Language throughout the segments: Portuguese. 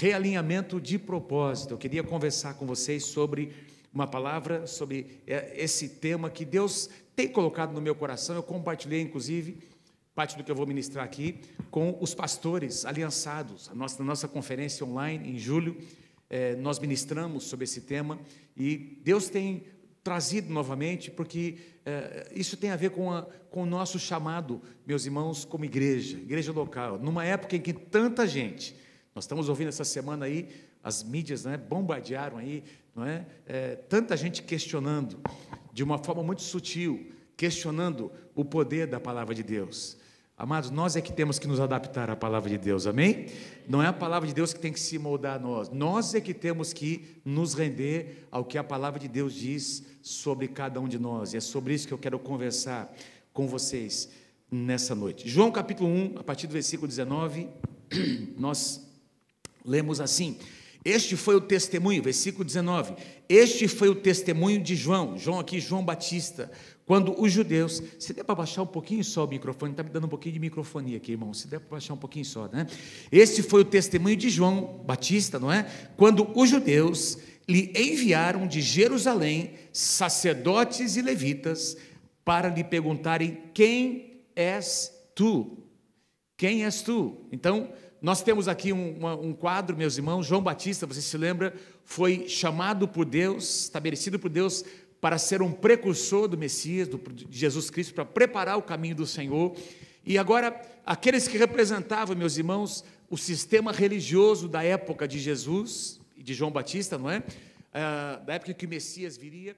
realinhamento de propósito. Eu queria conversar com vocês sobre uma palavra, sobre esse tema que Deus tem colocado no meu coração. Eu compartilhei, inclusive, parte do que eu vou ministrar aqui com os pastores aliançados. Na nossa conferência online, em julho, nós ministramos sobre esse tema, e Deus tem trazido novamente, porque isso tem a ver com o nosso chamado, meus irmãos, como igreja local, numa época em que tanta gente, nós estamos ouvindo essa semana aí, as mídias, né, bombardearam aí, não é? Tanta gente questionando, de uma forma muito sutil, questionando o poder da palavra de Deus. Amados, nós é que temos que nos adaptar à palavra de Deus, amém? Não é a palavra de Deus que tem que se moldar a nós, nós é que temos que nos render ao que a palavra de Deus diz sobre cada um de nós, e é sobre isso que eu quero conversar com vocês nessa noite. João capítulo 1, a partir do versículo 19, nós lemos assim: este foi o testemunho, versículo 19, este foi o testemunho de João aqui, João Batista, quando os judeus, se der para baixar um pouquinho só o microfone, está me dando um pouquinho de microfonia aqui, irmão, se der para baixar um pouquinho só, né? Este foi o testemunho de João Batista, não é? Quando os judeus lhe enviaram de Jerusalém sacerdotes e levitas para lhe perguntarem: quem és tu? Quem és tu? Então, nós temos aqui um quadro, meus irmãos. João Batista, você se lembra, foi chamado por Deus, estabelecido por Deus, para ser um precursor do Messias, de Jesus Cristo, para preparar o caminho do Senhor. E agora, aqueles que representavam, meus irmãos, o sistema religioso da época de Jesus e de João Batista, não é? Da época que o Messias viria,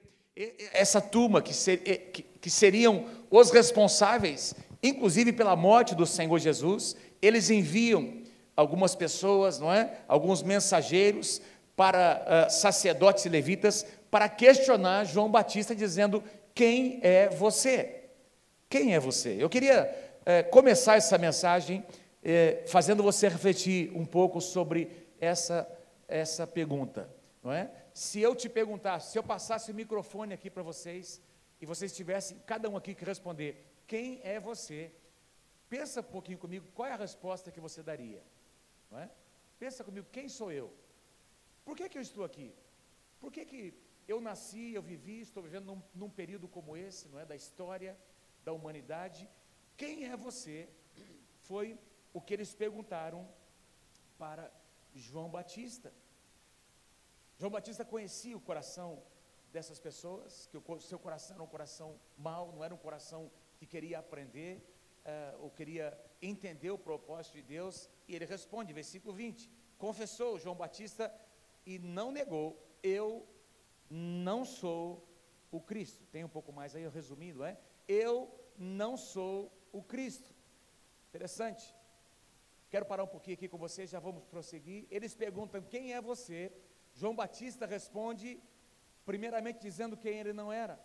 essa turma que seriam os responsáveis, inclusive pela morte do Senhor Jesus, eles enviam algumas pessoas, não é? Alguns mensageiros para sacerdotes e levitas, para questionar João Batista, dizendo: quem é você? Quem é você? Eu queria começar essa mensagem fazendo você refletir um pouco sobre essa pergunta, não é? Se eu te perguntasse, se eu passasse o microfone aqui para vocês, e vocês tivessem, cada um aqui, que responder: quem é você? Pensa um pouquinho comigo, qual é a resposta que você daria, não é? Pensa comigo: quem sou eu? Por que que eu estou aqui? Por que que eu nasci, eu vivi, estou vivendo num período como esse, não é, da história da humanidade? Quem é você? Foi o que eles perguntaram para João Batista. João Batista conhecia o coração dessas pessoas, que o seu coração era um coração mau, não era um coração que queria aprender, ou queria entender o propósito de Deus, e ele responde, versículo 20, confessou João Batista e não negou: eu não sou o Cristo. Tem um pouco mais aí, resumindo, eu não sou o Cristo. Interessante. Quero parar um pouquinho aqui com vocês, já vamos prosseguir. Eles perguntam: quem é você? João Batista responde, primeiramente, dizendo quem ele não era: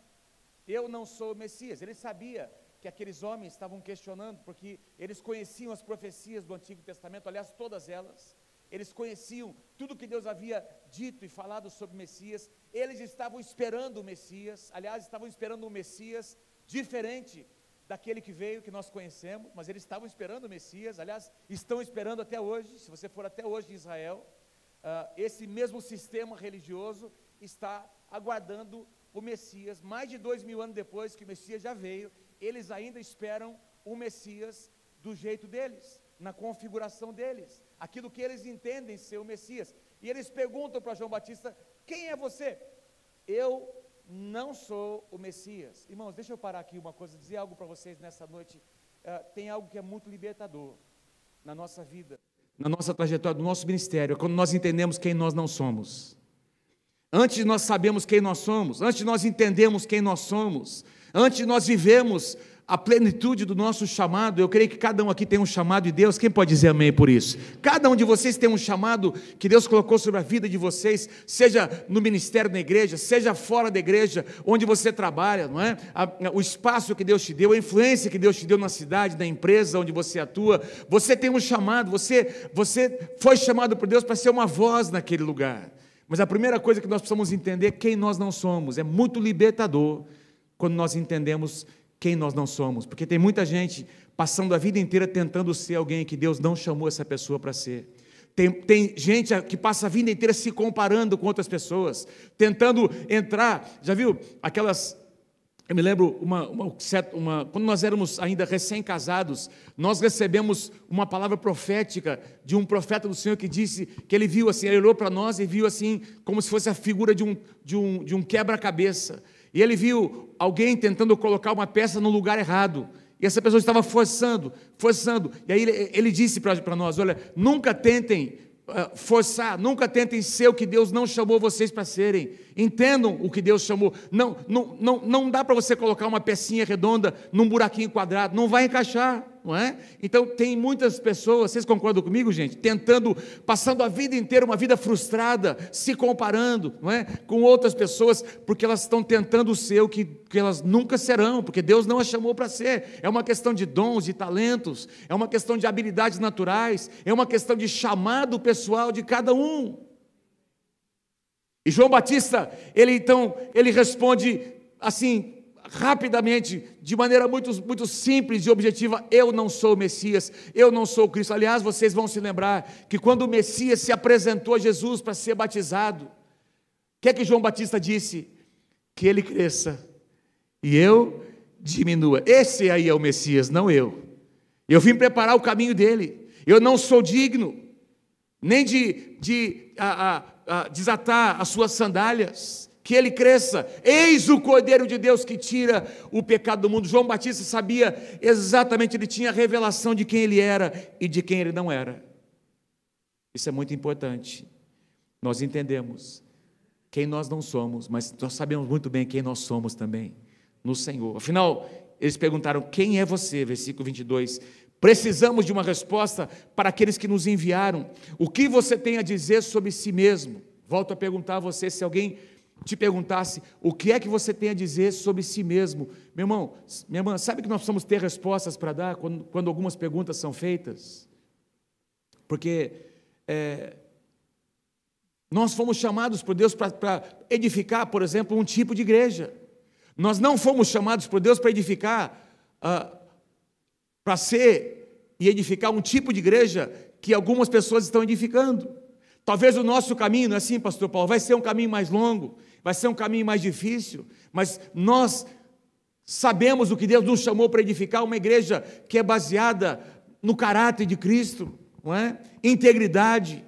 eu não sou o Messias. Ele sabia que aqueles homens estavam questionando, porque eles conheciam as profecias do Antigo Testamento, aliás, todas elas. Eles conheciam tudo que Deus havia dito e falado sobre o Messias. Eles estavam esperando o Messias, aliás, estavam esperando um Messias diferente daquele que veio, que nós conhecemos, mas eles estavam esperando o Messias, aliás, estão esperando até hoje. Se você for até hoje em Israel, esse mesmo sistema religioso está aguardando o Messias. Mais de 2000 anos depois que o Messias já veio, eles ainda esperam o Messias do jeito deles, na configuração deles, aquilo que eles entendem ser o Messias. E eles perguntam para João Batista: quem é você? Eu não sou o Messias. Irmãos, deixa eu parar aqui uma coisa, dizer algo para vocês nessa noite. Tem algo que é muito libertador na nossa vida, na nossa trajetória, no nosso ministério, é quando nós entendemos quem nós não somos. Antes de nós sabermos quem nós somos, antes de nós entendermos quem nós somos, antes de nós vivemos a plenitude do nosso chamado. Eu creio que cada um aqui tem um chamado de Deus. Quem pode dizer amém por isso? Cada um de vocês tem um chamado que Deus colocou sobre a vida de vocês, seja no ministério da igreja, seja fora da igreja, onde você trabalha, não é? O espaço que Deus te deu, a influência que Deus te deu na cidade, na empresa onde você atua. Você tem um chamado, você foi chamado por Deus para ser uma voz naquele lugar. Mas a primeira coisa que nós precisamos entender é quem nós não somos. É muito libertador quando nós entendemos quem nós não somos, porque tem muita gente passando a vida inteira tentando ser alguém que Deus não chamou essa pessoa para ser, Tem gente que passa a vida inteira se comparando com outras pessoas, tentando entrar, já viu, aquelas, eu me lembro, quando nós éramos ainda recém-casados, nós recebemos uma palavra profética de um profeta do Senhor que disse, que ele viu assim, ele olhou para nós e viu assim, como se fosse a figura de um quebra-cabeça, e ele viu alguém tentando colocar uma peça no lugar errado, e essa pessoa estava forçando, e aí ele disse para nós, olha, nunca tentem forçar, nunca tentem ser o que Deus não chamou vocês para serem, entendam o que Deus chamou, não dá para você colocar uma pecinha redonda num buraquinho quadrado, não vai encaixar, não é? Então tem muitas pessoas, vocês concordam comigo, gente? Passando a vida inteira, uma vida frustrada, se comparando, não é? Com outras pessoas, porque elas estão tentando ser o que elas nunca serão, porque Deus não as chamou para ser, é uma questão de dons, de talentos, é uma questão de habilidades naturais, é uma questão de chamado pessoal de cada um. E João Batista, ele responde assim, rapidamente, de maneira muito simples e objetiva, eu não sou o Messias, eu não sou o Cristo. Aliás, vocês vão se lembrar que quando o Messias se apresentou a Jesus para ser batizado, o que é que João Batista disse? Que ele cresça e eu diminua. Esse aí é o Messias, não eu. Eu vim preparar o caminho dele, eu não sou digno, nem de desatar as suas sandálias, que ele cresça, eis o Cordeiro de Deus que tira o pecado do mundo. João Batista sabia exatamente, ele tinha a revelação de quem ele era e de quem ele não era. Isso é muito importante, nós entendemos quem nós não somos, mas nós sabemos muito bem quem nós somos também, no Senhor. Afinal, eles perguntaram, quem é você? Versículo 22, precisamos de uma resposta para aqueles que nos enviaram, o que você tem a dizer sobre si mesmo? Volto a perguntar a você, se alguém te perguntasse, o que é que você tem a dizer sobre si mesmo? Meu irmão, minha irmã, sabe que nós precisamos ter respostas para dar quando algumas perguntas são feitas? Porque nós fomos chamados por Deus para edificar, por exemplo, um tipo de igreja. Nós não fomos chamados por Deus para edificar, para ser e edificar um tipo de igreja que algumas pessoas estão edificando. Talvez o nosso caminho, não é assim, pastor Paulo, vai ser um caminho mais longo, vai ser um caminho mais difícil, mas nós sabemos o que Deus nos chamou para edificar, uma igreja que é baseada no caráter de Cristo, não é? Integridade,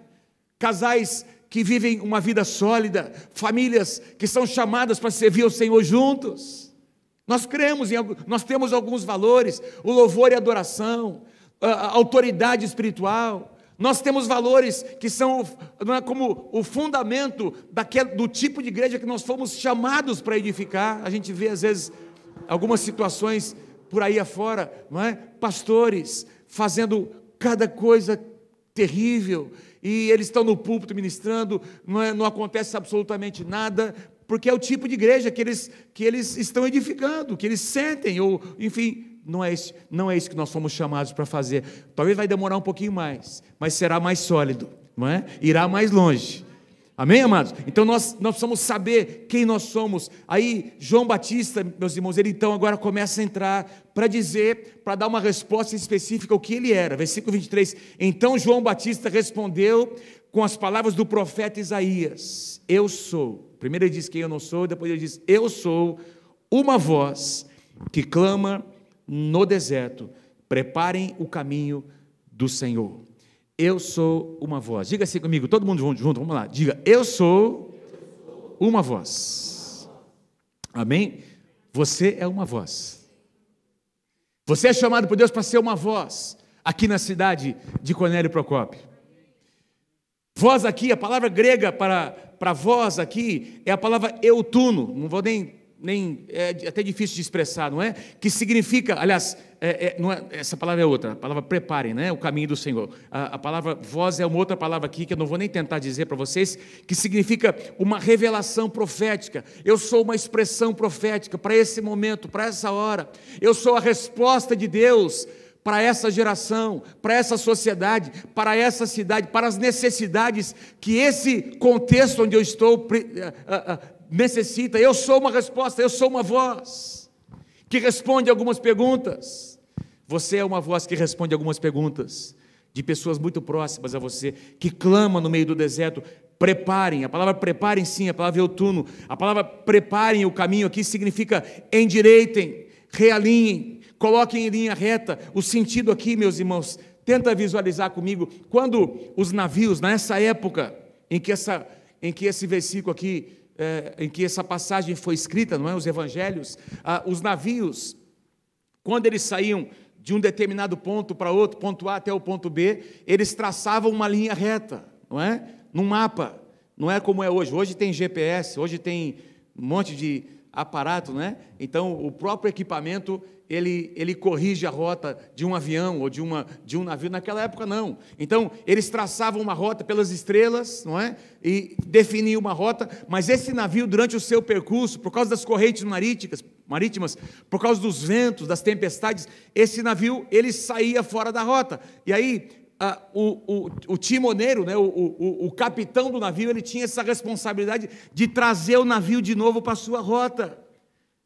casais que vivem uma vida sólida, famílias que são chamadas para servir ao Senhor juntos. Nós cremos, nós temos alguns valores, o louvor e a adoração, a autoridade espiritual. Nós temos valores que são como o fundamento do tipo de igreja que nós fomos chamados para edificar. A gente vê, às vezes, algumas situações por aí afora, não é? Pastores fazendo cada coisa terrível, e eles estão no púlpito ministrando, não é? Não acontece absolutamente nada, porque é o tipo de igreja que eles estão edificando, que eles sentem, ou enfim... Não é isso que nós fomos chamados para fazer. Talvez vai demorar um pouquinho mais, mas será mais sólido, não é? Irá mais longe. Amém, amados? Então nós precisamos saber quem nós somos. Aí João Batista, meus irmãos, ele então agora começa a entrar para dizer, para dar uma resposta específica ao que ele era. Versículo 23, então João Batista respondeu com as palavras do profeta Isaías, eu sou. Primeiro ele diz quem eu não sou, depois ele diz, eu sou uma voz que clama no deserto, preparem o caminho do Senhor. Eu sou uma voz. Diga assim comigo, todo mundo junto, vamos lá. Diga, eu sou uma voz. Amém? Você é uma voz. Você é chamado por Deus para ser uma voz aqui na cidade de Cornélio Procópio. Voz aqui, a palavra grega para voz aqui é a palavra eutuno. Não vou nem é até difícil de expressar, não é? Que significa, aliás, não é, essa palavra é outra, a palavra preparem, né? O caminho do Senhor, a palavra voz é uma outra palavra aqui, que eu não vou nem tentar dizer para vocês, que significa uma revelação profética. Eu sou uma expressão profética, para esse momento, para essa hora, eu sou a resposta de Deus, para essa geração, para essa sociedade, para essa cidade, para as necessidades, que esse contexto onde eu estou, necessita. Eu sou uma resposta, eu sou uma voz que responde algumas perguntas. Você é uma voz que responde algumas perguntas, de pessoas muito próximas a você, que clama no meio do deserto, preparem. A palavra preparem, sim, a palavra eutuno, a palavra preparem o caminho aqui significa endireitem, realinhem, coloquem em linha reta. O sentido aqui, meus irmãos, tenta visualizar comigo, quando os navios, nessa época em que esse versículo aqui, em que essa passagem foi escrita, não é? Os evangelhos, os navios, quando eles saíam de um determinado ponto para outro, ponto A até o ponto B, eles traçavam uma linha reta, não é? Num mapa, não é como é hoje. Hoje tem GPS, hoje tem um monte de aparato, não é? Então, o próprio equipamento, ele corrige a rota de um avião ou de um navio. Naquela época, não. Então, eles traçavam uma rota pelas estrelas, não é? E definiam uma rota, mas esse navio, durante o seu percurso, por causa das correntes marítimas, por causa dos ventos, das tempestades, esse navio, ele saía fora da rota, e aí o timoneiro, né, o capitão do navio, ele tinha essa responsabilidade de trazer o navio de novo para a sua rota,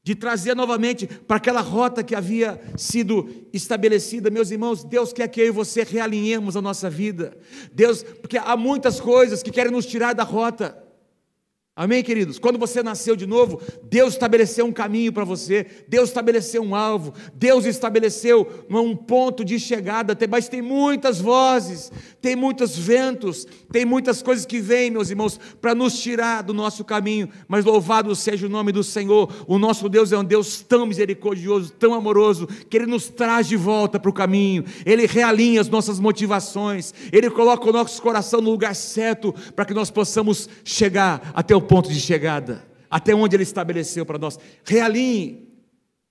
de trazer novamente para aquela rota que havia sido estabelecida. Meus irmãos, Deus quer que eu e você realinhemos a nossa vida, Deus, porque há muitas coisas que querem nos tirar da rota. Amém, queridos? Quando você nasceu de novo, Deus estabeleceu um caminho para você, Deus estabeleceu um alvo, Deus estabeleceu um ponto de chegada, mas tem muitas vozes, tem muitos ventos, tem muitas coisas que vêm, meus irmãos, para nos tirar do nosso caminho. Mas louvado seja o nome do Senhor, o nosso Deus é um Deus tão misericordioso, tão amoroso, que Ele nos traz de volta para o caminho, Ele realinha as nossas motivações, Ele coloca o nosso coração no lugar certo, para que nós possamos chegar até o ponto de chegada, até onde Ele estabeleceu para nós. Realinhe,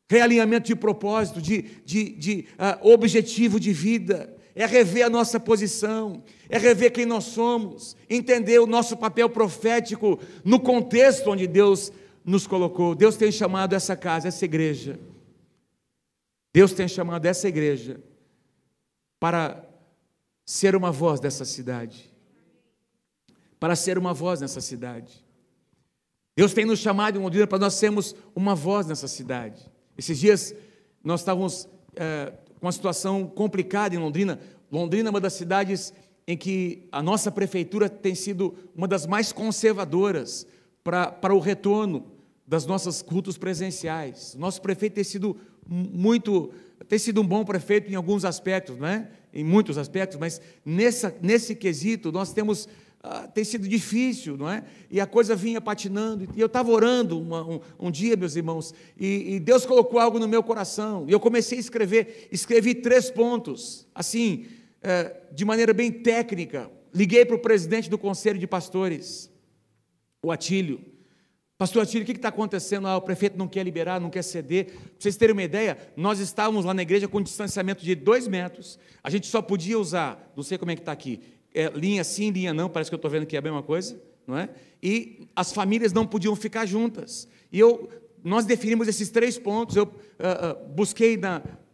realinhamento de propósito, de objetivo de vida, é rever a nossa posição, é rever quem nós somos, entender o nosso papel profético no contexto onde Deus nos colocou. Deus tem chamado essa casa, essa igreja, Deus tem chamado essa igreja para ser uma voz dessa cidade, para ser uma voz nessa cidade. Deus tem nos chamado em Londrina para nós sermos uma voz nessa cidade. Esses dias nós estávamos com uma situação complicada em Londrina. Londrina é uma das cidades em que a nossa prefeitura tem sido uma das mais conservadoras para o retorno das nossas cultos presenciais. O nosso prefeito tem sido um bom prefeito em alguns aspectos, não é? Em muitos aspectos, mas nesse quesito nós temos... tem sido difícil, não é? E a coisa vinha patinando, e eu estava orando um dia, meus irmãos, e Deus colocou algo no meu coração, e eu comecei a escrever, escrevi 3 pontos, assim, de maneira bem técnica. Liguei para o presidente do conselho de pastores, o Atílio. Pastor Atílio, o que está acontecendo? O prefeito não quer liberar, não quer ceder. Para vocês terem uma ideia, nós estávamos lá na igreja com um distanciamento de 2 metros, a gente só podia usar, não sei como é que está aqui, linha sim, linha não, parece que eu estou vendo que é a mesma coisa, não é? E as famílias não podiam ficar juntas, e nós definimos esses 3 pontos, eu busquei,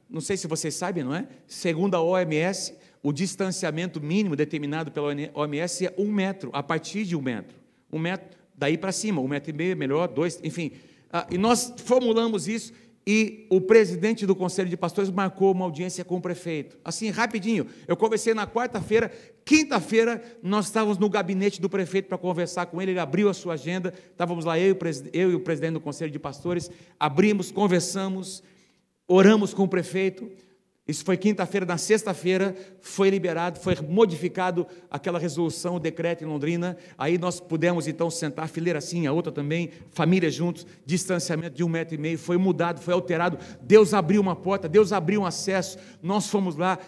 não sei se vocês sabem, não é? Segundo a OMS, o distanciamento mínimo determinado pela OMS é 1 metro, a partir de 1 metro, 1 metro daí para cima, 1,5 metro, melhor, 2, enfim, e nós formulamos isso, e o presidente do Conselho de Pastores marcou uma audiência com o prefeito, assim, rapidinho. Eu conversei na quarta-feira, quinta-feira, nós estávamos no gabinete do prefeito para conversar com ele, ele abriu a sua agenda, estávamos lá, eu e o presidente do Conselho de Pastores, abrimos, conversamos, oramos com o prefeito. Isso foi quinta-feira, na sexta-feira foi liberado, foi modificado aquela resolução, o decreto em Londrina, aí nós pudemos então sentar, fileira assim, a outra também, família juntos, distanciamento de 1,5 metro, foi mudado, foi alterado. Deus abriu uma porta, Deus abriu um acesso, nós fomos lá,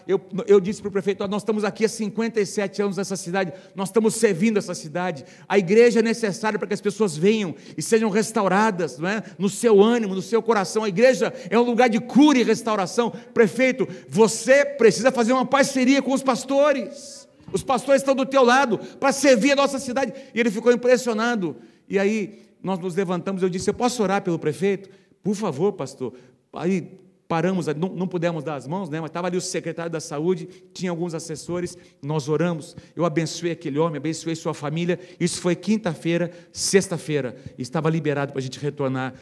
eu disse para o prefeito, nós estamos aqui há 57 anos nessa cidade, nós estamos servindo essa cidade, a igreja é necessária para que as pessoas venham e sejam restauradas, não é? No seu ânimo, no seu coração, a igreja é um lugar de cura e restauração. Prefeito, você precisa fazer uma parceria com os pastores estão do teu lado, para servir a nossa cidade. E ele ficou impressionado, e aí nós nos levantamos, eu disse, eu posso orar pelo prefeito? Por favor, pastor. Aí paramos, não pudemos dar as mãos, né? Mas estava ali o secretário da saúde, tinha alguns assessores, nós oramos, eu abençoei aquele homem, abençoei sua família. Isso foi quinta-feira, sexta-feira, estava liberado para a gente retornar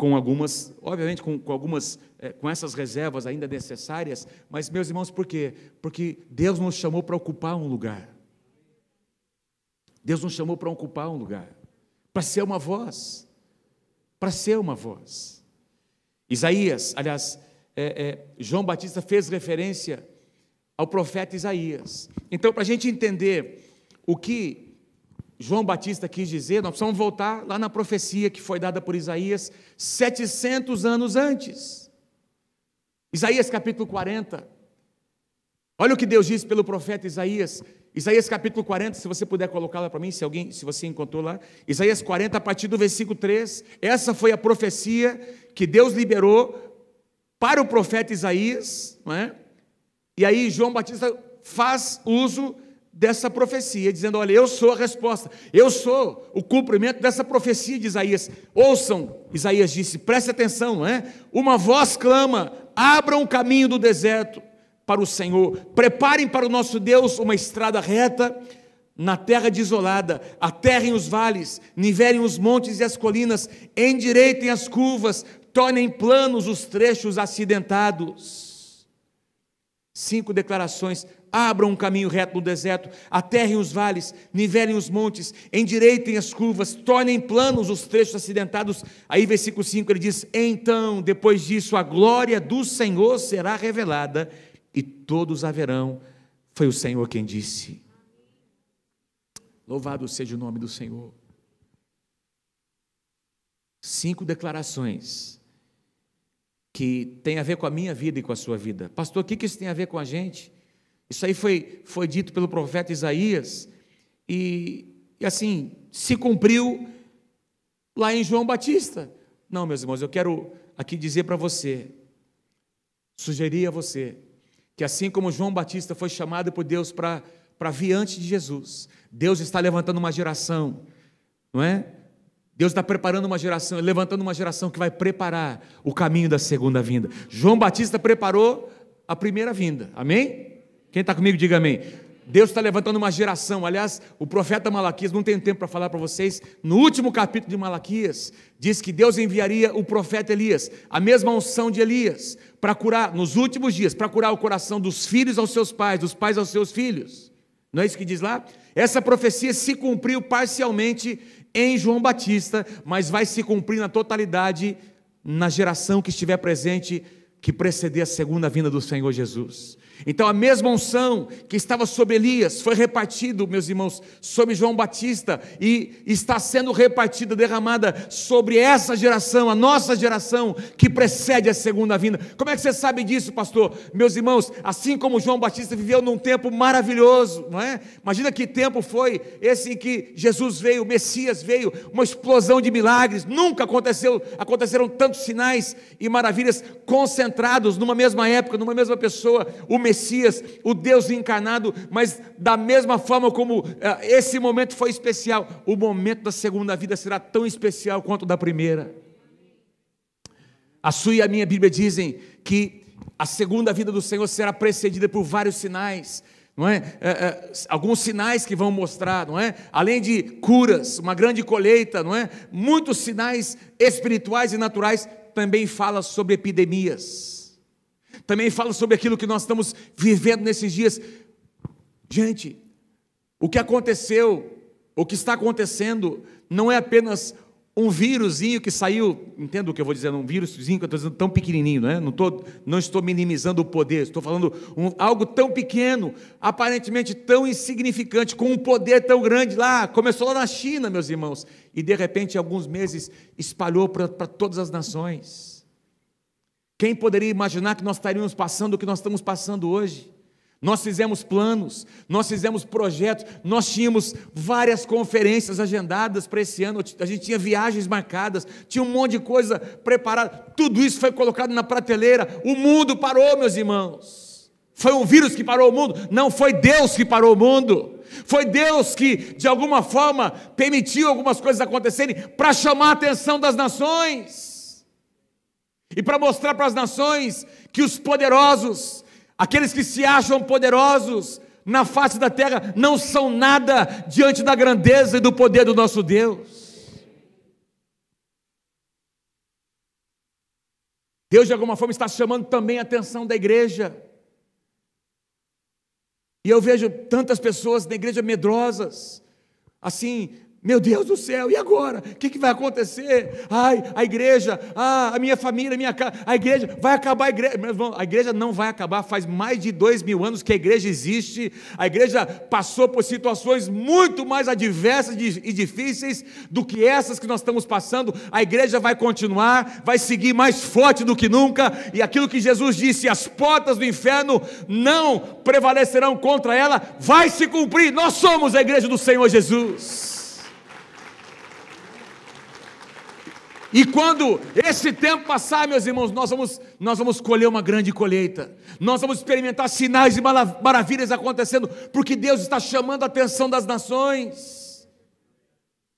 com algumas, obviamente, com essas reservas ainda necessárias, mas, meus irmãos, por quê? Porque Deus nos chamou para ocupar um lugar. Deus nos chamou para ocupar um lugar, para ser uma voz, para ser uma voz. Isaías, aliás, João Batista fez referência ao profeta Isaías. Então, para a gente entender o que João Batista quis dizer, nós precisamos voltar lá na profecia que foi dada por Isaías 700 anos antes. Isaías capítulo 40. Olha o que Deus disse pelo profeta Isaías. Isaías capítulo 40, se você puder colocá-la para mim, se você encontrou lá. Isaías 40, a partir do versículo 3. Essa foi a profecia que Deus liberou para o profeta Isaías, não é? E aí João Batista faz uso dessa profecia, dizendo, olha, eu sou a resposta, eu sou o cumprimento dessa profecia de Isaías. Ouçam, Isaías disse, preste atenção, não é? Uma voz clama, abram o caminho do deserto para o Senhor, preparem para o nosso Deus uma estrada reta na terra desolada, aterrem os vales, nivelem os montes e as colinas, endireitem as curvas, tornem planos os trechos acidentados. 5 declarações: abram um caminho reto no deserto, aterrem os vales, nivelem os montes, endireitem as curvas, tornem planos os trechos acidentados. Aí, versículo 5, ele diz, então, depois disso, a glória do Senhor será revelada, e todos a verão, foi o Senhor quem disse. Louvado seja o nome do Senhor. 5 declarações que têm a ver com a minha vida e com a sua vida. Pastor, o que isso tem a ver com a gente? Isso aí foi dito pelo profeta Isaías e assim, se cumpriu lá em João Batista. Não, meus irmãos, eu quero aqui dizer para você, sugerir a você, que assim como João Batista foi chamado por Deus para vir antes de Jesus, Deus está levantando uma geração, não é? Deus está preparando uma geração, levantando uma geração que vai preparar o caminho da segunda vinda. João Batista preparou a primeira vinda, amém? Quem está comigo, diga amém. Deus está levantando uma geração. Aliás, o profeta Malaquias, não tenho tempo para falar para vocês, no último capítulo de Malaquias, diz que Deus enviaria o profeta Elias, a mesma unção de Elias, para curar, nos últimos dias, para curar o coração dos filhos aos seus pais, dos pais aos seus filhos. Não é isso que diz lá? Essa profecia se cumpriu parcialmente em João Batista, mas vai se cumprir na totalidade na geração que estiver presente, que preceder a segunda vinda do Senhor Jesus. Então a mesma unção que estava sobre Elias foi repartida, meus irmãos, sobre João Batista, e está sendo repartida, derramada sobre essa geração, a nossa geração que precede a segunda vinda. Como é que você sabe disso, pastor? Meus irmãos, assim como João Batista viveu num tempo maravilhoso, não é? Imagina que tempo foi esse em que Jesus veio, o Messias veio, uma explosão de milagres, nunca aconteceram tantos sinais e maravilhas concentrados numa mesma época, numa mesma pessoa, o Messias, o Deus encarnado. Mas da mesma forma como esse momento foi especial, o momento da segunda vida será tão especial quanto o da primeira. A sua e a minha Bíblia dizem que a segunda vida do Senhor será precedida por vários sinais, não é? Alguns sinais que vão mostrar, não é? Além de curas, uma grande colheita, não é? Muitos sinais espirituais e naturais. Também fala sobre epidemias, também fala sobre aquilo que nós estamos vivendo nesses dias. Gente, o que aconteceu, o que está acontecendo, não é apenas um vírusinho que saiu, entendo o que eu vou dizer, um vírusinho que eu estou dizendo tão pequenininho, né? Não estou minimizando o poder, estou falando algo tão pequeno, aparentemente tão insignificante, com um poder tão grande lá, começou lá na China, meus irmãos, e de repente, em alguns meses, espalhou para todas as nações. Quem poderia imaginar que nós estaríamos passando o que nós estamos passando hoje? Nós fizemos planos, nós fizemos projetos, nós tínhamos várias conferências agendadas para esse ano, a gente tinha viagens marcadas, tinha um monte de coisa preparada, tudo isso foi colocado na prateleira, o mundo parou, meus irmãos. Foi um vírus que parou o mundo? Não, foi Deus que parou o mundo. Foi Deus que, de alguma forma, permitiu algumas coisas acontecerem para chamar a atenção das nações. E para mostrar para as nações que os poderosos, aqueles que se acham poderosos na face da terra, não são nada diante da grandeza e do poder do nosso Deus. Deus, de alguma forma, está chamando também a atenção da igreja. E eu vejo tantas pessoas na igreja medrosas, assim, meu Deus do céu, e agora? O que vai acontecer? Ai, a igreja, a minha família, a igreja, vai acabar a igreja. Mas, irmão, a igreja não vai acabar, faz mais de 2000 anos que a igreja existe, a igreja passou por situações muito mais adversas e difíceis do que essas que nós estamos passando. A igreja vai continuar, vai seguir mais forte do que nunca, e aquilo que Jesus disse, as portas do inferno não prevalecerão contra ela, vai se cumprir. Nós somos a igreja do Senhor Jesus. E quando esse tempo passar, meus irmãos, nós vamos colher uma grande colheita, nós vamos experimentar sinais e maravilhas acontecendo, porque Deus está chamando a atenção das nações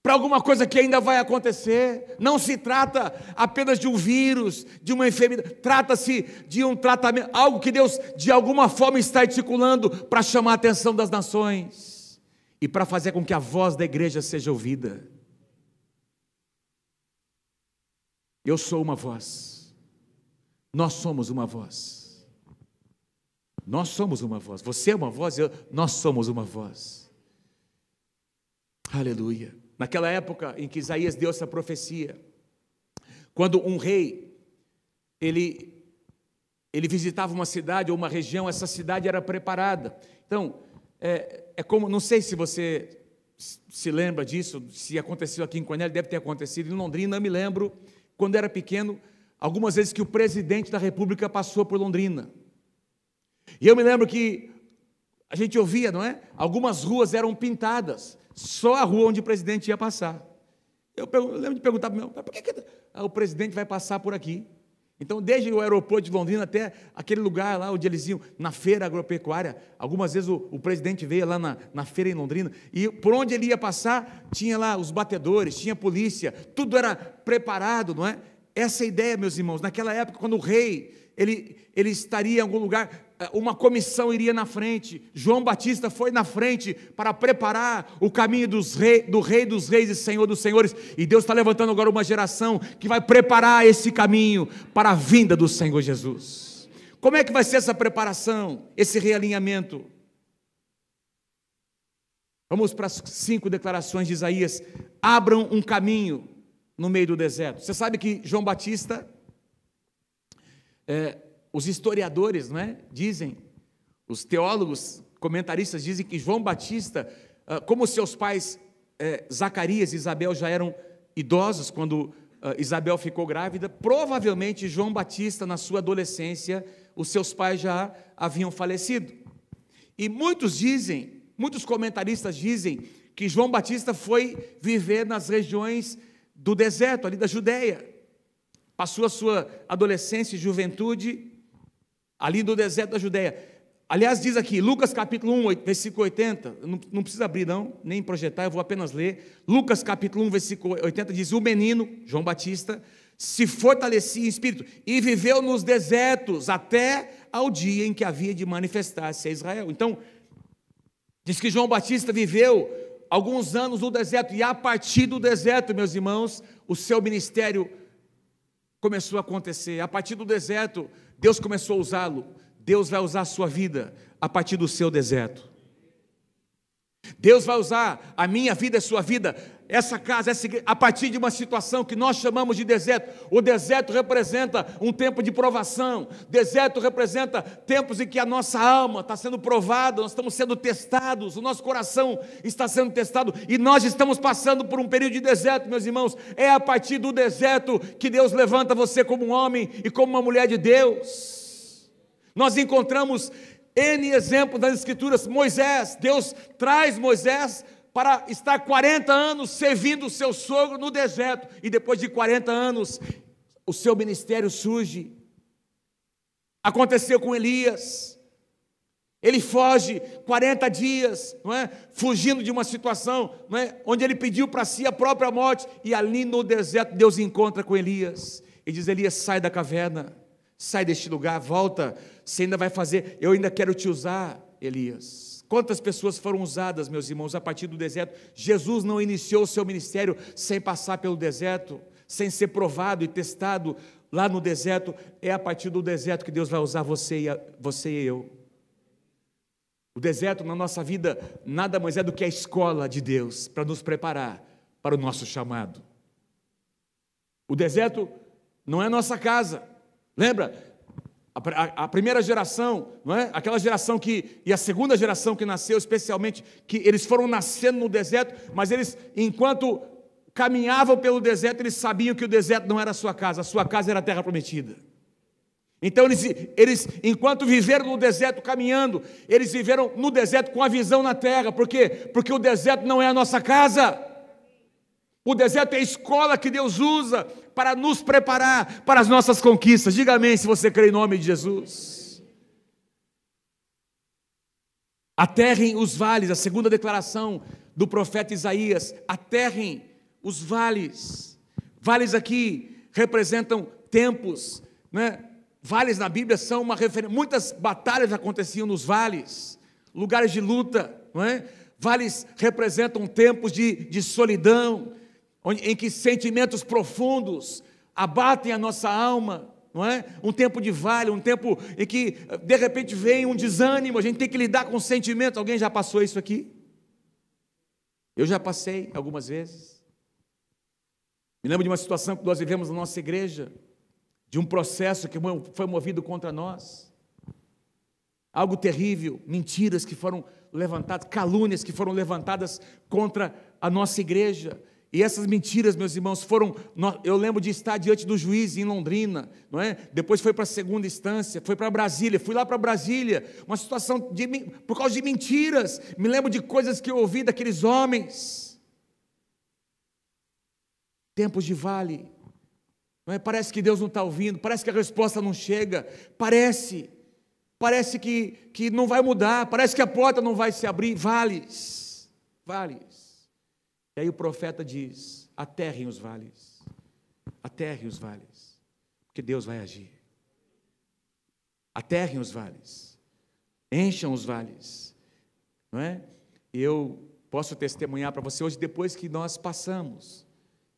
para alguma coisa que ainda vai acontecer. Não se trata apenas de um vírus, de uma enfermidade, trata-se de um tratamento, algo que Deus de alguma forma está articulando para chamar a atenção das nações e para fazer com que a voz da igreja seja ouvida. Eu sou uma voz, nós somos uma voz, nós somos uma voz, você é uma voz, nós somos uma voz, aleluia. Naquela época em que Isaías deu essa profecia, quando um rei, ele visitava uma cidade ou uma região, essa cidade era preparada. Então, é como, não sei se você se lembra disso, se aconteceu aqui em Cornélio, deve ter acontecido, em Londrina eu me lembro, quando era pequeno, algumas vezes que o presidente da república passou por Londrina, e eu me lembro que a gente ouvia, não é? Algumas ruas eram pintadas, só a rua onde o presidente ia passar. Eu lembro de perguntar para o meu, por que o presidente vai passar por aqui? Então, desde o aeroporto de Londrina até aquele lugar lá onde eles iam, na feira agropecuária, algumas vezes o presidente veio lá na feira em Londrina, e por onde ele ia passar, tinha lá os batedores, tinha polícia, tudo era preparado, não é? Essa é a ideia, meus irmãos. Naquela época, quando o rei, ele estaria em algum lugar, uma comissão iria na frente. João Batista foi na frente para preparar o caminho do Rei dos Reis e Senhor dos Senhores, e Deus está levantando agora uma geração que vai preparar esse caminho para a vinda do Senhor Jesus. Como é que vai ser essa preparação, esse realinhamento? Vamos para as 5 declarações de Isaías: abram um caminho no meio do deserto. Você sabe que João Batista, os historiadores, não é? Dizem, os teólogos, comentaristas dizem que João Batista, como seus pais Zacarias e Isabel já eram idosos quando Isabel ficou grávida, provavelmente João Batista, na sua adolescência, os seus pais já haviam falecido. E muitos comentaristas dizem que João Batista foi viver nas regiões do deserto, ali da Judeia, passou a sua adolescência e juventude ali do deserto da Judeia. Aliás, diz aqui, Lucas capítulo 1, versículo 80, não precisa abrir não, nem projetar, eu vou apenas ler. Lucas capítulo 1, versículo 80 diz: o menino, João Batista, se fortalecia em espírito e viveu nos desertos até ao dia em que havia de manifestar-se a Israel. Então, diz que João Batista viveu alguns anos no deserto, e a partir do deserto, meus irmãos, o seu ministério começou a acontecer. A partir do deserto, Deus começou a usá-lo. Deus vai usar a sua vida a partir do seu deserto. Deus vai usar a minha vida, a sua vida, essa casa, essa igreja, a partir de uma situação que nós chamamos de deserto. O deserto representa um tempo de provação, deserto representa tempos em que a nossa alma está sendo provada, nós estamos sendo testados, o nosso coração está sendo testado, e nós estamos passando por um período de deserto, meus irmãos. É a partir do deserto que Deus levanta você como um homem e como uma mulher de Deus. Nós encontramos N exemplos das Escrituras. Moisés, Deus traz Moisés para estar 40 anos servindo o seu sogro no deserto, e depois de 40 anos, o seu ministério surge. Aconteceu com Elias, ele foge 40 dias, não é? Fugindo de uma situação, não é? Onde ele pediu para si a própria morte, e ali no deserto Deus encontra com Elias, e diz: Elias, sai da caverna, sai deste lugar, volta, você ainda vai fazer, eu ainda quero te usar, Elias. Quantas pessoas foram usadas, meus irmãos, a partir do deserto? Jesus não iniciou o seu ministério sem passar pelo deserto, sem ser provado e testado. lá no deserto, é a partir do deserto que Deus vai usar você e eu. O deserto na nossa vida nada mais é do que a escola de Deus para nos preparar para o nosso chamado. O deserto não é nossa casa, lembra? A primeira geração, não é? Aquela geração e a segunda geração que nasceu, especialmente, que eles foram nascendo no deserto, mas eles, enquanto caminhavam pelo deserto, eles sabiam que o deserto não era a sua casa era a terra prometida. Então eles enquanto viveram no deserto caminhando, eles viveram no deserto com a visão na terra. Por quê? Porque o deserto não é a nossa casa, o deserto é a escola que Deus usa para nos preparar para as nossas conquistas. Diga amém se você crê em nome de Jesus. Aterrem os vales, a segunda declaração do profeta Isaías, aterrem os vales. Vales aqui representam tempos, né? Vales na Bíblia são uma referência, muitas batalhas aconteciam nos vales, lugares de luta, não é? Vales representam tempos de solidão, em que sentimentos profundos abatem a nossa alma, não é? Um tempo de vale, um tempo em que de repente vem um desânimo, a gente tem que lidar com sentimentos. Alguém já passou isso aqui? Eu já passei algumas vezes. Me lembro de uma situação que nós vivemos na nossa igreja, de um processo que foi movido contra nós, algo terrível, mentiras que foram levantadas, calúnias que foram levantadas contra a nossa igreja, e essas mentiras, meus irmãos, foram, eu lembro de estar diante do juiz em Londrina, não é? Depois foi para a segunda instância, foi para Brasília, fui lá para Brasília, uma situação por causa de mentiras. Me lembro de coisas que eu ouvi daqueles homens, tempos de vale. Não é? Parece que Deus não está ouvindo, parece que a resposta não chega, parece que não vai mudar, parece que a porta não vai se abrir. Vales, vales. E aí o profeta diz: aterrem os vales, aterrem os vales, porque Deus vai agir. Aterrem os vales, encham os vales, não é? E eu posso testemunhar para você hoje, depois que nós passamos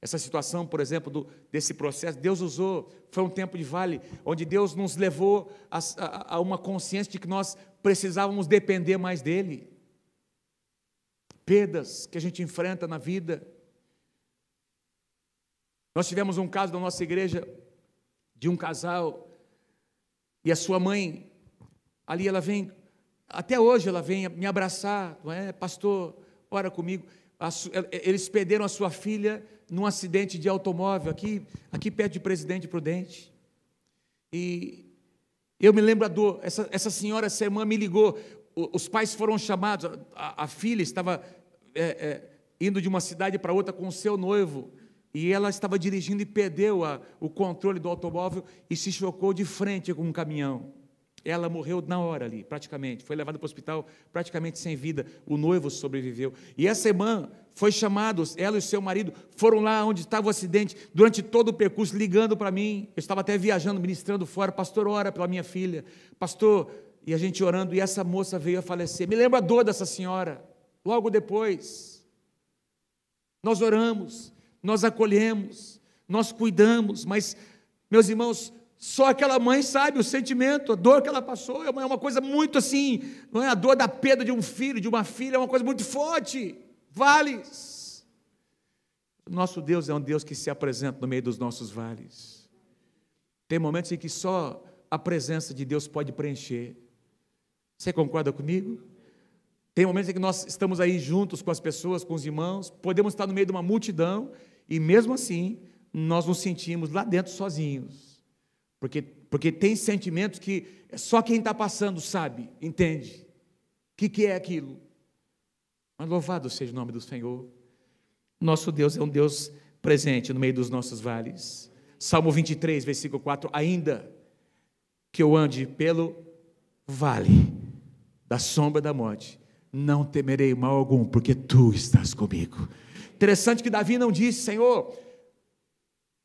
essa situação, por exemplo, desse processo, Deus usou, foi um tempo de vale, onde Deus nos levou a uma consciência de que nós precisávamos depender mais dEle. Perdas que a gente enfrenta na vida. Nós tivemos um caso da nossa igreja, de um casal, e a sua mãe, ali ela vem, até hoje ela vem me abraçar, não é? Pastor, ora comigo. Eles perderam a sua filha num acidente de automóvel, aqui perto de Presidente Prudente, e eu me lembro a dor. Essa senhora, essa irmã me ligou, os pais foram chamados, a filha estava indo de uma cidade para outra com o seu noivo, e ela estava dirigindo e perdeu o controle do automóvel, e se chocou de frente com um caminhão. Ela morreu na hora ali, praticamente, foi levada para o hospital praticamente sem vida, o noivo sobreviveu, e essa irmã foi chamada, ela e o seu marido foram lá onde estava o acidente, durante todo o percurso, ligando para mim. Eu estava até viajando, ministrando fora. Pastor, ora pela minha filha, pastor, e a gente orando, e essa moça veio a falecer. Me lembro a dor dessa senhora. Logo depois, nós oramos, nós acolhemos, nós cuidamos, mas, meus irmãos, só aquela mãe sabe o sentimento, a dor que ela passou. É uma coisa muito assim, não é? A dor da perda de um filho, de uma filha, é uma coisa muito forte. Vales. Nosso Deus é um Deus que se apresenta no meio dos nossos vales. Tem momentos em que só a presença de Deus pode preencher. Você concorda comigo? Tem momentos em que nós estamos aí juntos com as pessoas, com os irmãos, podemos estar no meio de uma multidão, e mesmo assim, nós nos sentimos lá dentro sozinhos. Porque tem sentimentos que só quem está passando sabe, entende, o que é aquilo. Mas louvado seja o nome do Senhor, nosso Deus é um Deus presente no meio dos nossos vales. Salmo 23, versículo 4, ainda que eu ande pelo vale da sombra da morte, não temerei mal algum, porque tu estás comigo. Interessante que Davi não disse: Senhor,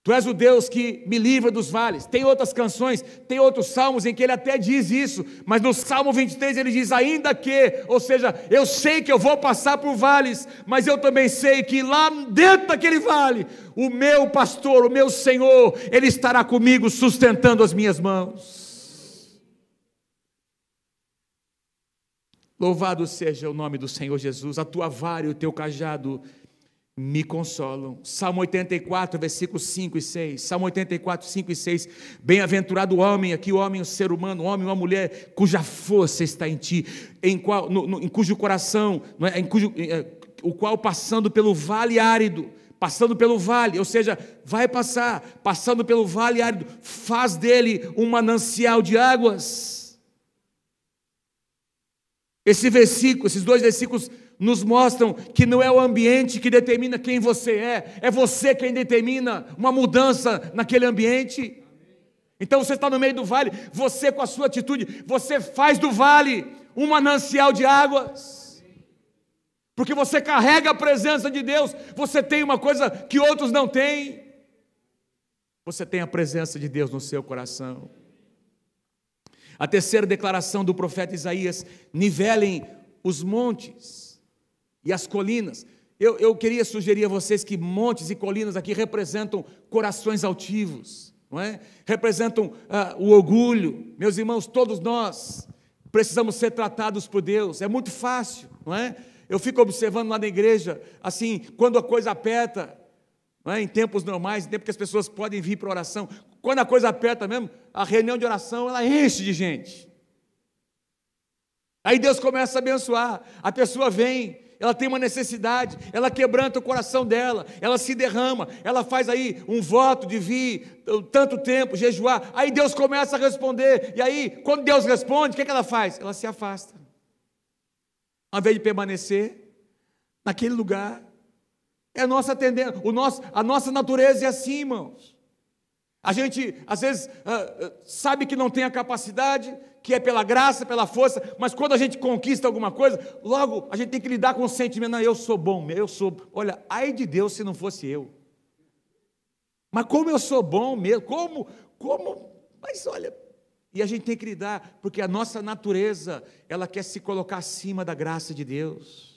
Tu és o Deus que me livra dos vales. Tem outras canções, tem outros salmos em que ele até diz isso, mas no Salmo 23 ele diz, ainda que, ou seja, eu sei que eu vou passar por vales, mas eu também sei que lá dentro daquele vale, o meu pastor, o meu Senhor, ele estará comigo sustentando as minhas mãos. Louvado seja o nome do Senhor Jesus, a tua vara e o teu cajado me consolam. Salmo 84, versículos 5 e 6, Salmo 84, 5 e 6, bem-aventurado o homem, aqui o homem, o ser humano, o homem, uma mulher, cuja força está em ti, em cujo coração, o qual passando pelo vale árido, passando pelo vale, ou seja, vai passar, passando pelo vale árido, faz dele um manancial de águas. Esse versículo, esses dois versículos, nos mostram que não é o ambiente que determina quem você é, é você quem determina uma mudança naquele ambiente. Então você está no meio do vale, você com a sua atitude, você faz do vale um manancial de águas, porque você carrega a presença de Deus, você tem uma coisa que outros não têm, você tem a presença de Deus no seu coração. A terceira declaração do profeta Isaías, nivelem os montes e as colinas. Eu queria sugerir a vocês que montes e colinas aqui representam corações altivos, não é? Representam o orgulho. Meus irmãos, todos nós precisamos ser tratados por Deus, é muito fácil, não é? Eu fico observando lá na igreja, assim, quando a coisa aperta, não é? Em tempos normais, em tempo que as pessoas podem vir para oração, quando a coisa aperta mesmo, a reunião de oração, ela enche de gente, aí Deus começa a abençoar, a pessoa vem, ela tem uma necessidade, ela quebranta o coração dela, ela se derrama, ela faz aí um voto de vir tanto tempo, jejuar, aí Deus começa a responder, e aí quando Deus responde, o que é que ela faz? Ela se afasta, ao invés de permanecer naquele lugar. É a nossa tendência, a nossa natureza é assim, irmãos. A gente às vezes sabe que não tem a capacidade, que é pela graça, pela força, mas quando a gente conquista alguma coisa, logo a gente tem que lidar com o sentimento, não, eu sou bom, eu sou, olha, ai de Deus se não fosse eu, mas como eu sou bom mesmo, mas olha, e a gente tem que lidar, porque a nossa natureza, ela quer se colocar acima da graça de Deus.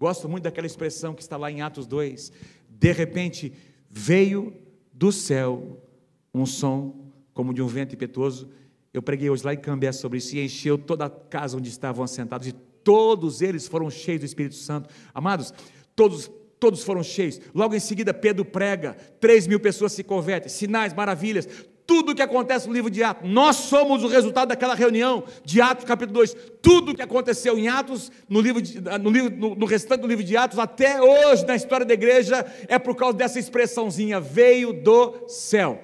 Gosto muito daquela expressão que está lá em Atos 2, de repente, veio do céu um som, como de um vento impetuoso. Eu preguei hoje lá em Cambé sobre isso, e encheu toda a casa onde estavam assentados, e todos eles foram cheios do Espírito Santo. Amados, todos foram cheios. Logo em seguida Pedro prega, 3.000 pessoas se convertem, sinais, maravilhas, tudo o que acontece no livro de Atos, nós somos o resultado daquela reunião de Atos capítulo 2, tudo o que aconteceu em Atos, no restante do livro de Atos, até hoje na história da igreja, é por causa dessa expressãozinha, veio do céu.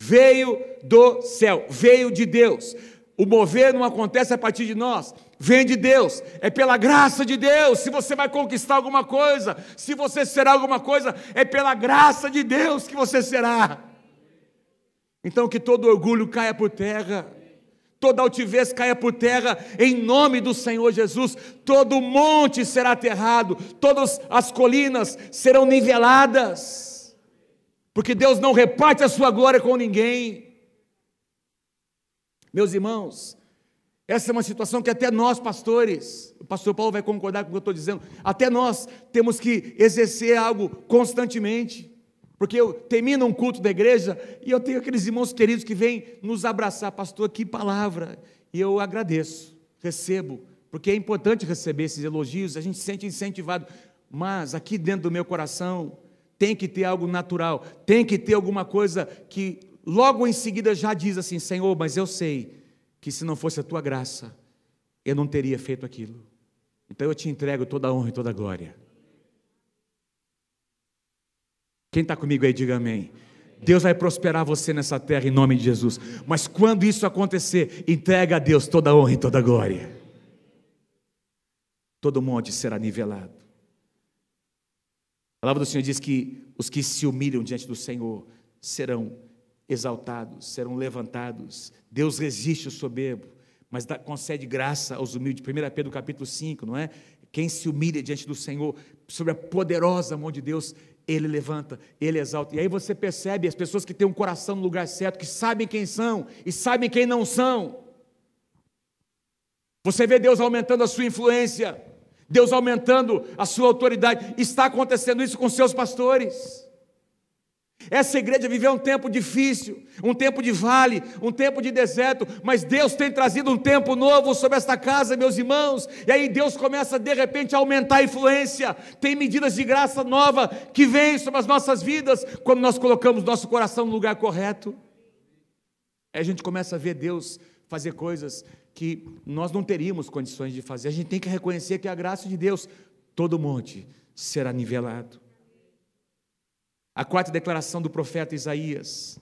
Veio do céu, veio de Deus. O mover não acontece a partir de nós, vem de Deus, é pela graça de Deus. Se você vai conquistar alguma coisa, se você será alguma coisa, é pela graça de Deus que você será. Então que todo orgulho caia por terra, toda altivez caia por terra, em nome do Senhor Jesus. Todo monte será aterrado, todas as colinas serão niveladas, porque Deus não reparte a sua glória com ninguém. Meus irmãos, essa é uma situação que até nós pastores, o pastor Paulo vai concordar com o que eu estou dizendo, até nós temos que exercer algo constantemente, porque eu termino um culto da igreja, e eu tenho aqueles irmãos queridos que vêm nos abraçar, pastor, que palavra, e eu agradeço, recebo, porque é importante receber esses elogios, a gente se sente incentivado, mas aqui dentro do meu coração, tem que ter algo natural, tem que ter alguma coisa que logo em seguida já diz assim, Senhor, mas eu sei que se não fosse a tua graça, eu não teria feito aquilo, então eu te entrego toda a honra e toda a glória. Quem está comigo aí, diga amém. Deus vai prosperar você nessa terra em nome de Jesus, mas quando isso acontecer, entrega a Deus toda a honra e toda a glória. Todo monte será nivelado. A palavra do Senhor diz que os que se humilham diante do Senhor serão exaltados, serão levantados. Deus resiste o soberbo, mas concede graça aos humildes. 1 Pedro capítulo 5, não é? Quem se humilha diante do Senhor, sobre a poderosa mão de Deus, Ele levanta, Ele exalta. E aí você percebe as pessoas que têm um coração no lugar certo, que sabem quem são e sabem quem não são. Você vê Deus aumentando a sua influência, Deus aumentando a sua autoridade. Está acontecendo isso com seus pastores. Essa igreja viveu um tempo difícil, um tempo de vale, um tempo de deserto, mas Deus tem trazido um tempo novo sobre esta casa, meus irmãos. E aí Deus começa de repente a aumentar a influência. Tem medidas de graça nova que vêm sobre as nossas vidas quando nós colocamos nosso coração no lugar correto. Aí a gente começa a ver Deus fazer coisas que nós não teríamos condições de fazer. A gente tem que reconhecer que a graça de Deus, todo monte será nivelado. A quarta declaração do profeta Isaías: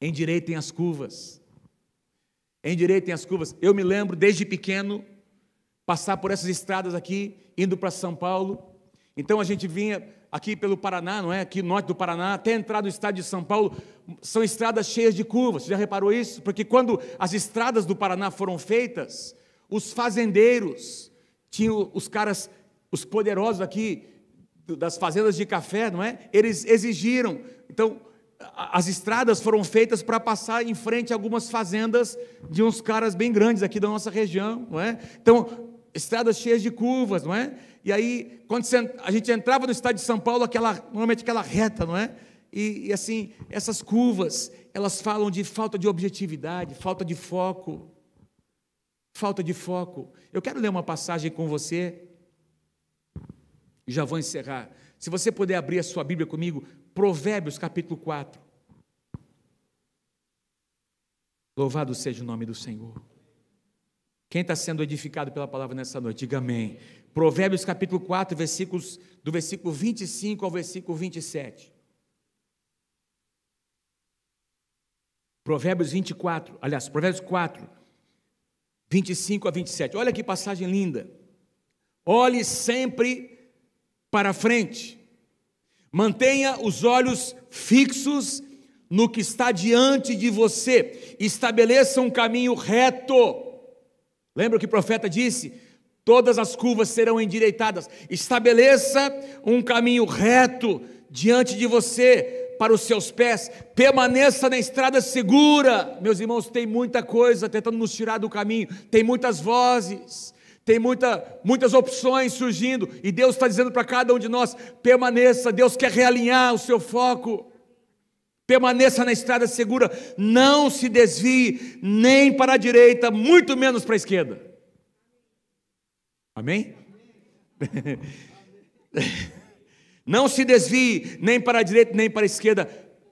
endireitem as curvas, endireitem as curvas. Eu me lembro desde pequeno passar por essas estradas aqui, indo para São Paulo. Então a gente vinha aqui pelo Paraná, não é? Aqui norte do Paraná, até entrar no estado de São Paulo, são estradas cheias de curvas. Você já reparou isso? Porque quando as estradas do Paraná foram feitas, os fazendeiros, tinham os caras, os poderosos aqui, das fazendas de café, não é? Eles exigiram, então, as estradas foram feitas para passar em frente a algumas fazendas de uns caras bem grandes aqui da nossa região, não é? Então, estradas cheias de curvas, não é? E aí, quando a gente entrava no estado de São Paulo, normalmente aquela reta, não é? E assim, essas curvas, elas falam de falta de objetividade, falta de foco, falta de foco. Eu quero ler uma passagem com você, e já vou encerrar. Se você puder abrir a sua Bíblia comigo, Provérbios capítulo 4. Louvado seja o nome do Senhor. Quem está sendo edificado pela palavra nessa noite, diga amém. Provérbios capítulo 4, do versículo 25 ao versículo 27. Provérbios 4, 25 a 27. Olha que passagem linda. Olhe sempre para frente, mantenha os olhos fixos no que está diante de você, estabeleça um caminho reto. Lembra o que o profeta disse? Todas as curvas serão endireitadas. Estabeleça um caminho reto diante de você, para os seus pés, permaneça na estrada segura. Meus irmãos, tem muita coisa tentando nos tirar do caminho, tem muitas vozes, tem muitas opções surgindo, e Deus está dizendo para cada um de nós: permaneça. Deus quer realinhar o seu foco, permaneça na estrada segura, não se desvie nem para a direita, muito menos para a esquerda. Amém? Não se desvie nem para a direita nem para a esquerda,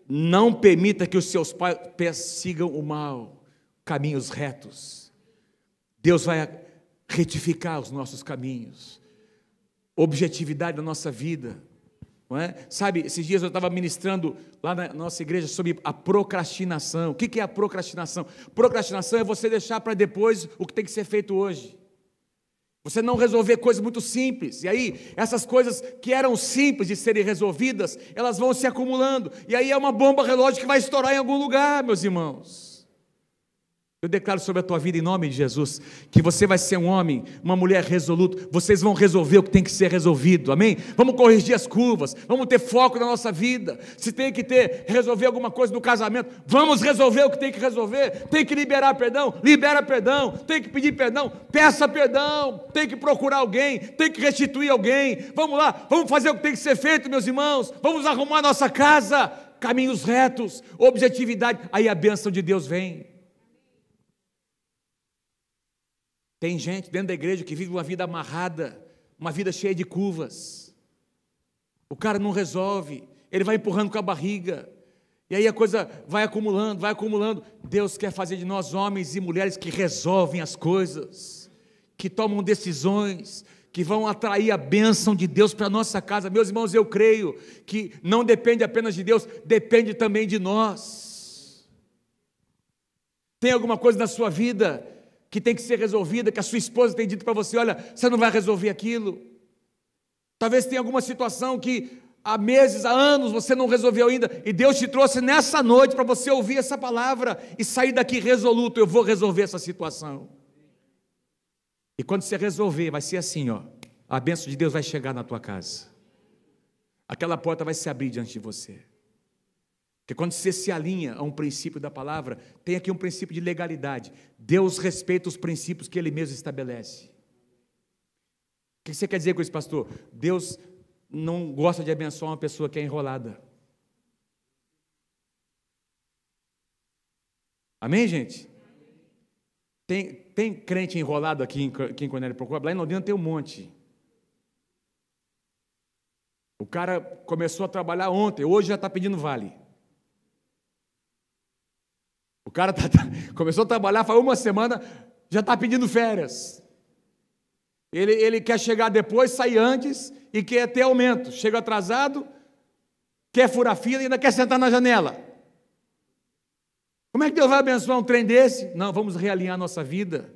não permita que os seus pés sigam o mal, caminhos retos. Deus vai retificar os nossos caminhos, objetividade da nossa vida, não é? Sabe, esses dias eu estava ministrando lá na nossa igreja sobre a procrastinação. O que é a procrastinação? Procrastinação é você deixar para depois o que tem que ser feito hoje, você não resolver coisas muito simples, e aí essas coisas que eram simples de serem resolvidas, elas vão se acumulando, e aí é uma bomba relógio que vai estourar em algum lugar, meus irmãos. Eu declaro sobre a tua vida, em nome de Jesus, que você vai ser um homem, uma mulher resoluto. Vocês vão resolver o que tem que ser resolvido, amém? Vamos corrigir as curvas, vamos ter foco na nossa vida. Se tem que resolver alguma coisa no casamento, vamos resolver o que tem que resolver. Tem que liberar perdão, libera perdão. Tem que pedir perdão, peça perdão. Tem que procurar alguém, tem que restituir alguém. Vamos lá, vamos fazer o que tem que ser feito, meus irmãos. Vamos arrumar nossa casa, caminhos retos, objetividade, aí a bênção de Deus vem. Tem gente dentro da igreja que vive uma vida amarrada, uma vida cheia de curvas. O cara não resolve, ele vai empurrando com a barriga, e aí a coisa vai acumulando, vai acumulando. Deus quer fazer de nós homens e mulheres que resolvem as coisas, que tomam decisões, que vão atrair a bênção de Deus para a nossa casa. Meus irmãos, eu creio que não depende apenas de Deus, depende também de nós. Tem alguma coisa na sua vida que tem que ser resolvida, que a sua esposa tem dito para você: olha, você não vai resolver aquilo. Talvez tenha alguma situação que há meses, há anos você não resolveu ainda, e Deus te trouxe nessa noite para você ouvir essa palavra e sair daqui resoluto: eu vou resolver essa situação. E quando você resolver, vai ser assim, ó, a bênção de Deus vai chegar na tua casa. aquela porta vai se abrir diante de você. Porque quando você se alinha a um princípio da palavra, tem aqui um princípio de legalidade. Deus respeita os princípios que Ele mesmo estabelece. O que você quer dizer com isso, pastor? Deus não gosta de abençoar uma pessoa que é enrolada. Amém, gente? Tem crente enrolado aqui em Cornélio Procópio? Lá em Londrina tem um monte. O cara começou a trabalhar ontem, hoje já está pedindo vale. O cara começou a trabalhar faz uma semana, já está pedindo férias. Ele quer chegar depois, sair antes e quer ter aumento. Chega atrasado, quer furar fila e ainda quer sentar na janela. Como é que Deus vai abençoar um trem desse? Não, vamos realinhar a nossa vida.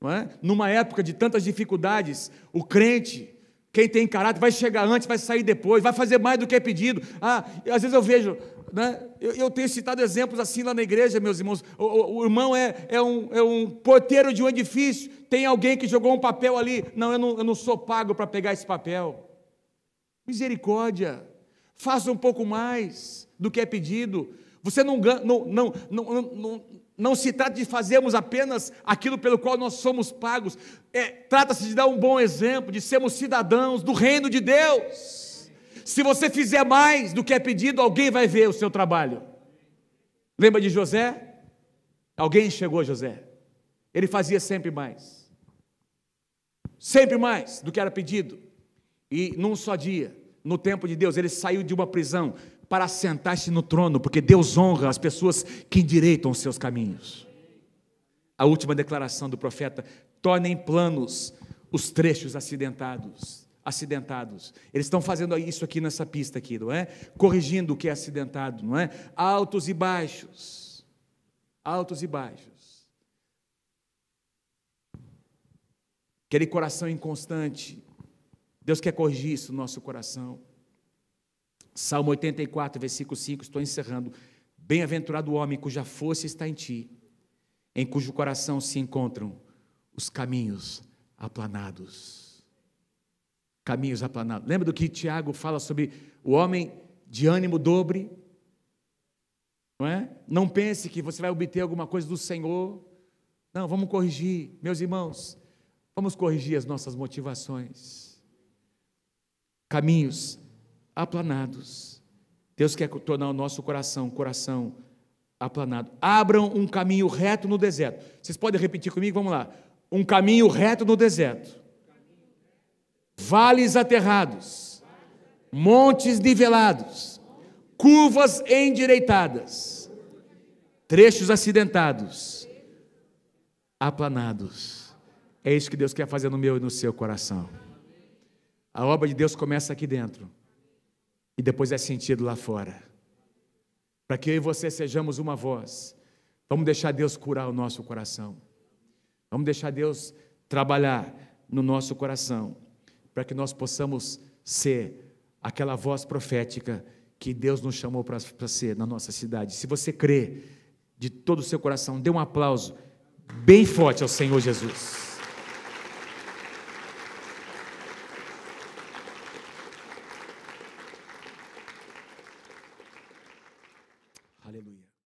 Não é? Numa época de tantas dificuldades, o crente, quem tem caráter, vai chegar antes, vai sair depois, vai fazer mais do que é pedido. Ah, às vezes eu vejo, né? Eu tenho citado exemplos assim lá na igreja, meus irmãos. O irmão é um porteiro de um edifício, tem alguém que jogou um papel ali. Não, eu não sou pago para pegar esse papel. Misericórdia, faça um pouco mais do que é pedido. Você não se trata de fazermos apenas aquilo pelo qual nós somos pagos. Trata-se de dar um bom exemplo, de sermos cidadãos do reino de Deus. Se você fizer mais do que é pedido, alguém vai ver o seu trabalho. Lembra de José? Alguém chegou a José. Ele fazia sempre mais. Sempre mais do que era pedido. E num só dia, no tempo de Deus, ele saiu de uma prisão para sentar-se no trono, porque Deus honra as pessoas que endireitam os seus caminhos. A última declaração do profeta: tornem planos os trechos acidentados. Eles estão fazendo isso aqui nessa pista aqui, não é? Corrigindo o que é acidentado, não é? Altos e baixos. Aquele coração inconstante. Deus quer corrigir isso no nosso coração. Salmo 84, versículo 5, estou encerrando. Bem-aventurado o homem cuja força está em ti, em cujo coração se encontram os caminhos aplanados. Caminhos aplanados. Lembra do que Tiago fala sobre o homem de ânimo dobre? Não é? Não pense que você vai obter alguma coisa do Senhor. Não, vamos corrigir, meus irmãos. Vamos corrigir as nossas motivações. Caminhos aplanados. Deus quer tornar o nosso coração um coração aplanado. Abram um caminho reto no deserto. Vocês podem repetir comigo? Vamos lá. Um caminho reto no deserto. Vales aterrados. Montes nivelados. Curvas endireitadas. Trechos acidentados. Aplanados. É isso que Deus quer fazer no meu e no seu coração. A obra de Deus começa aqui dentro e depois é sentido lá fora. Para que eu e você sejamos uma voz, vamos deixar Deus curar o nosso coração, vamos deixar Deus trabalhar no nosso coração, para que nós possamos ser aquela voz profética que Deus nos chamou para ser na nossa cidade. Se você crê de todo o seu coração, dê um aplauso bem forte ao Senhor Jesus. Aleluia.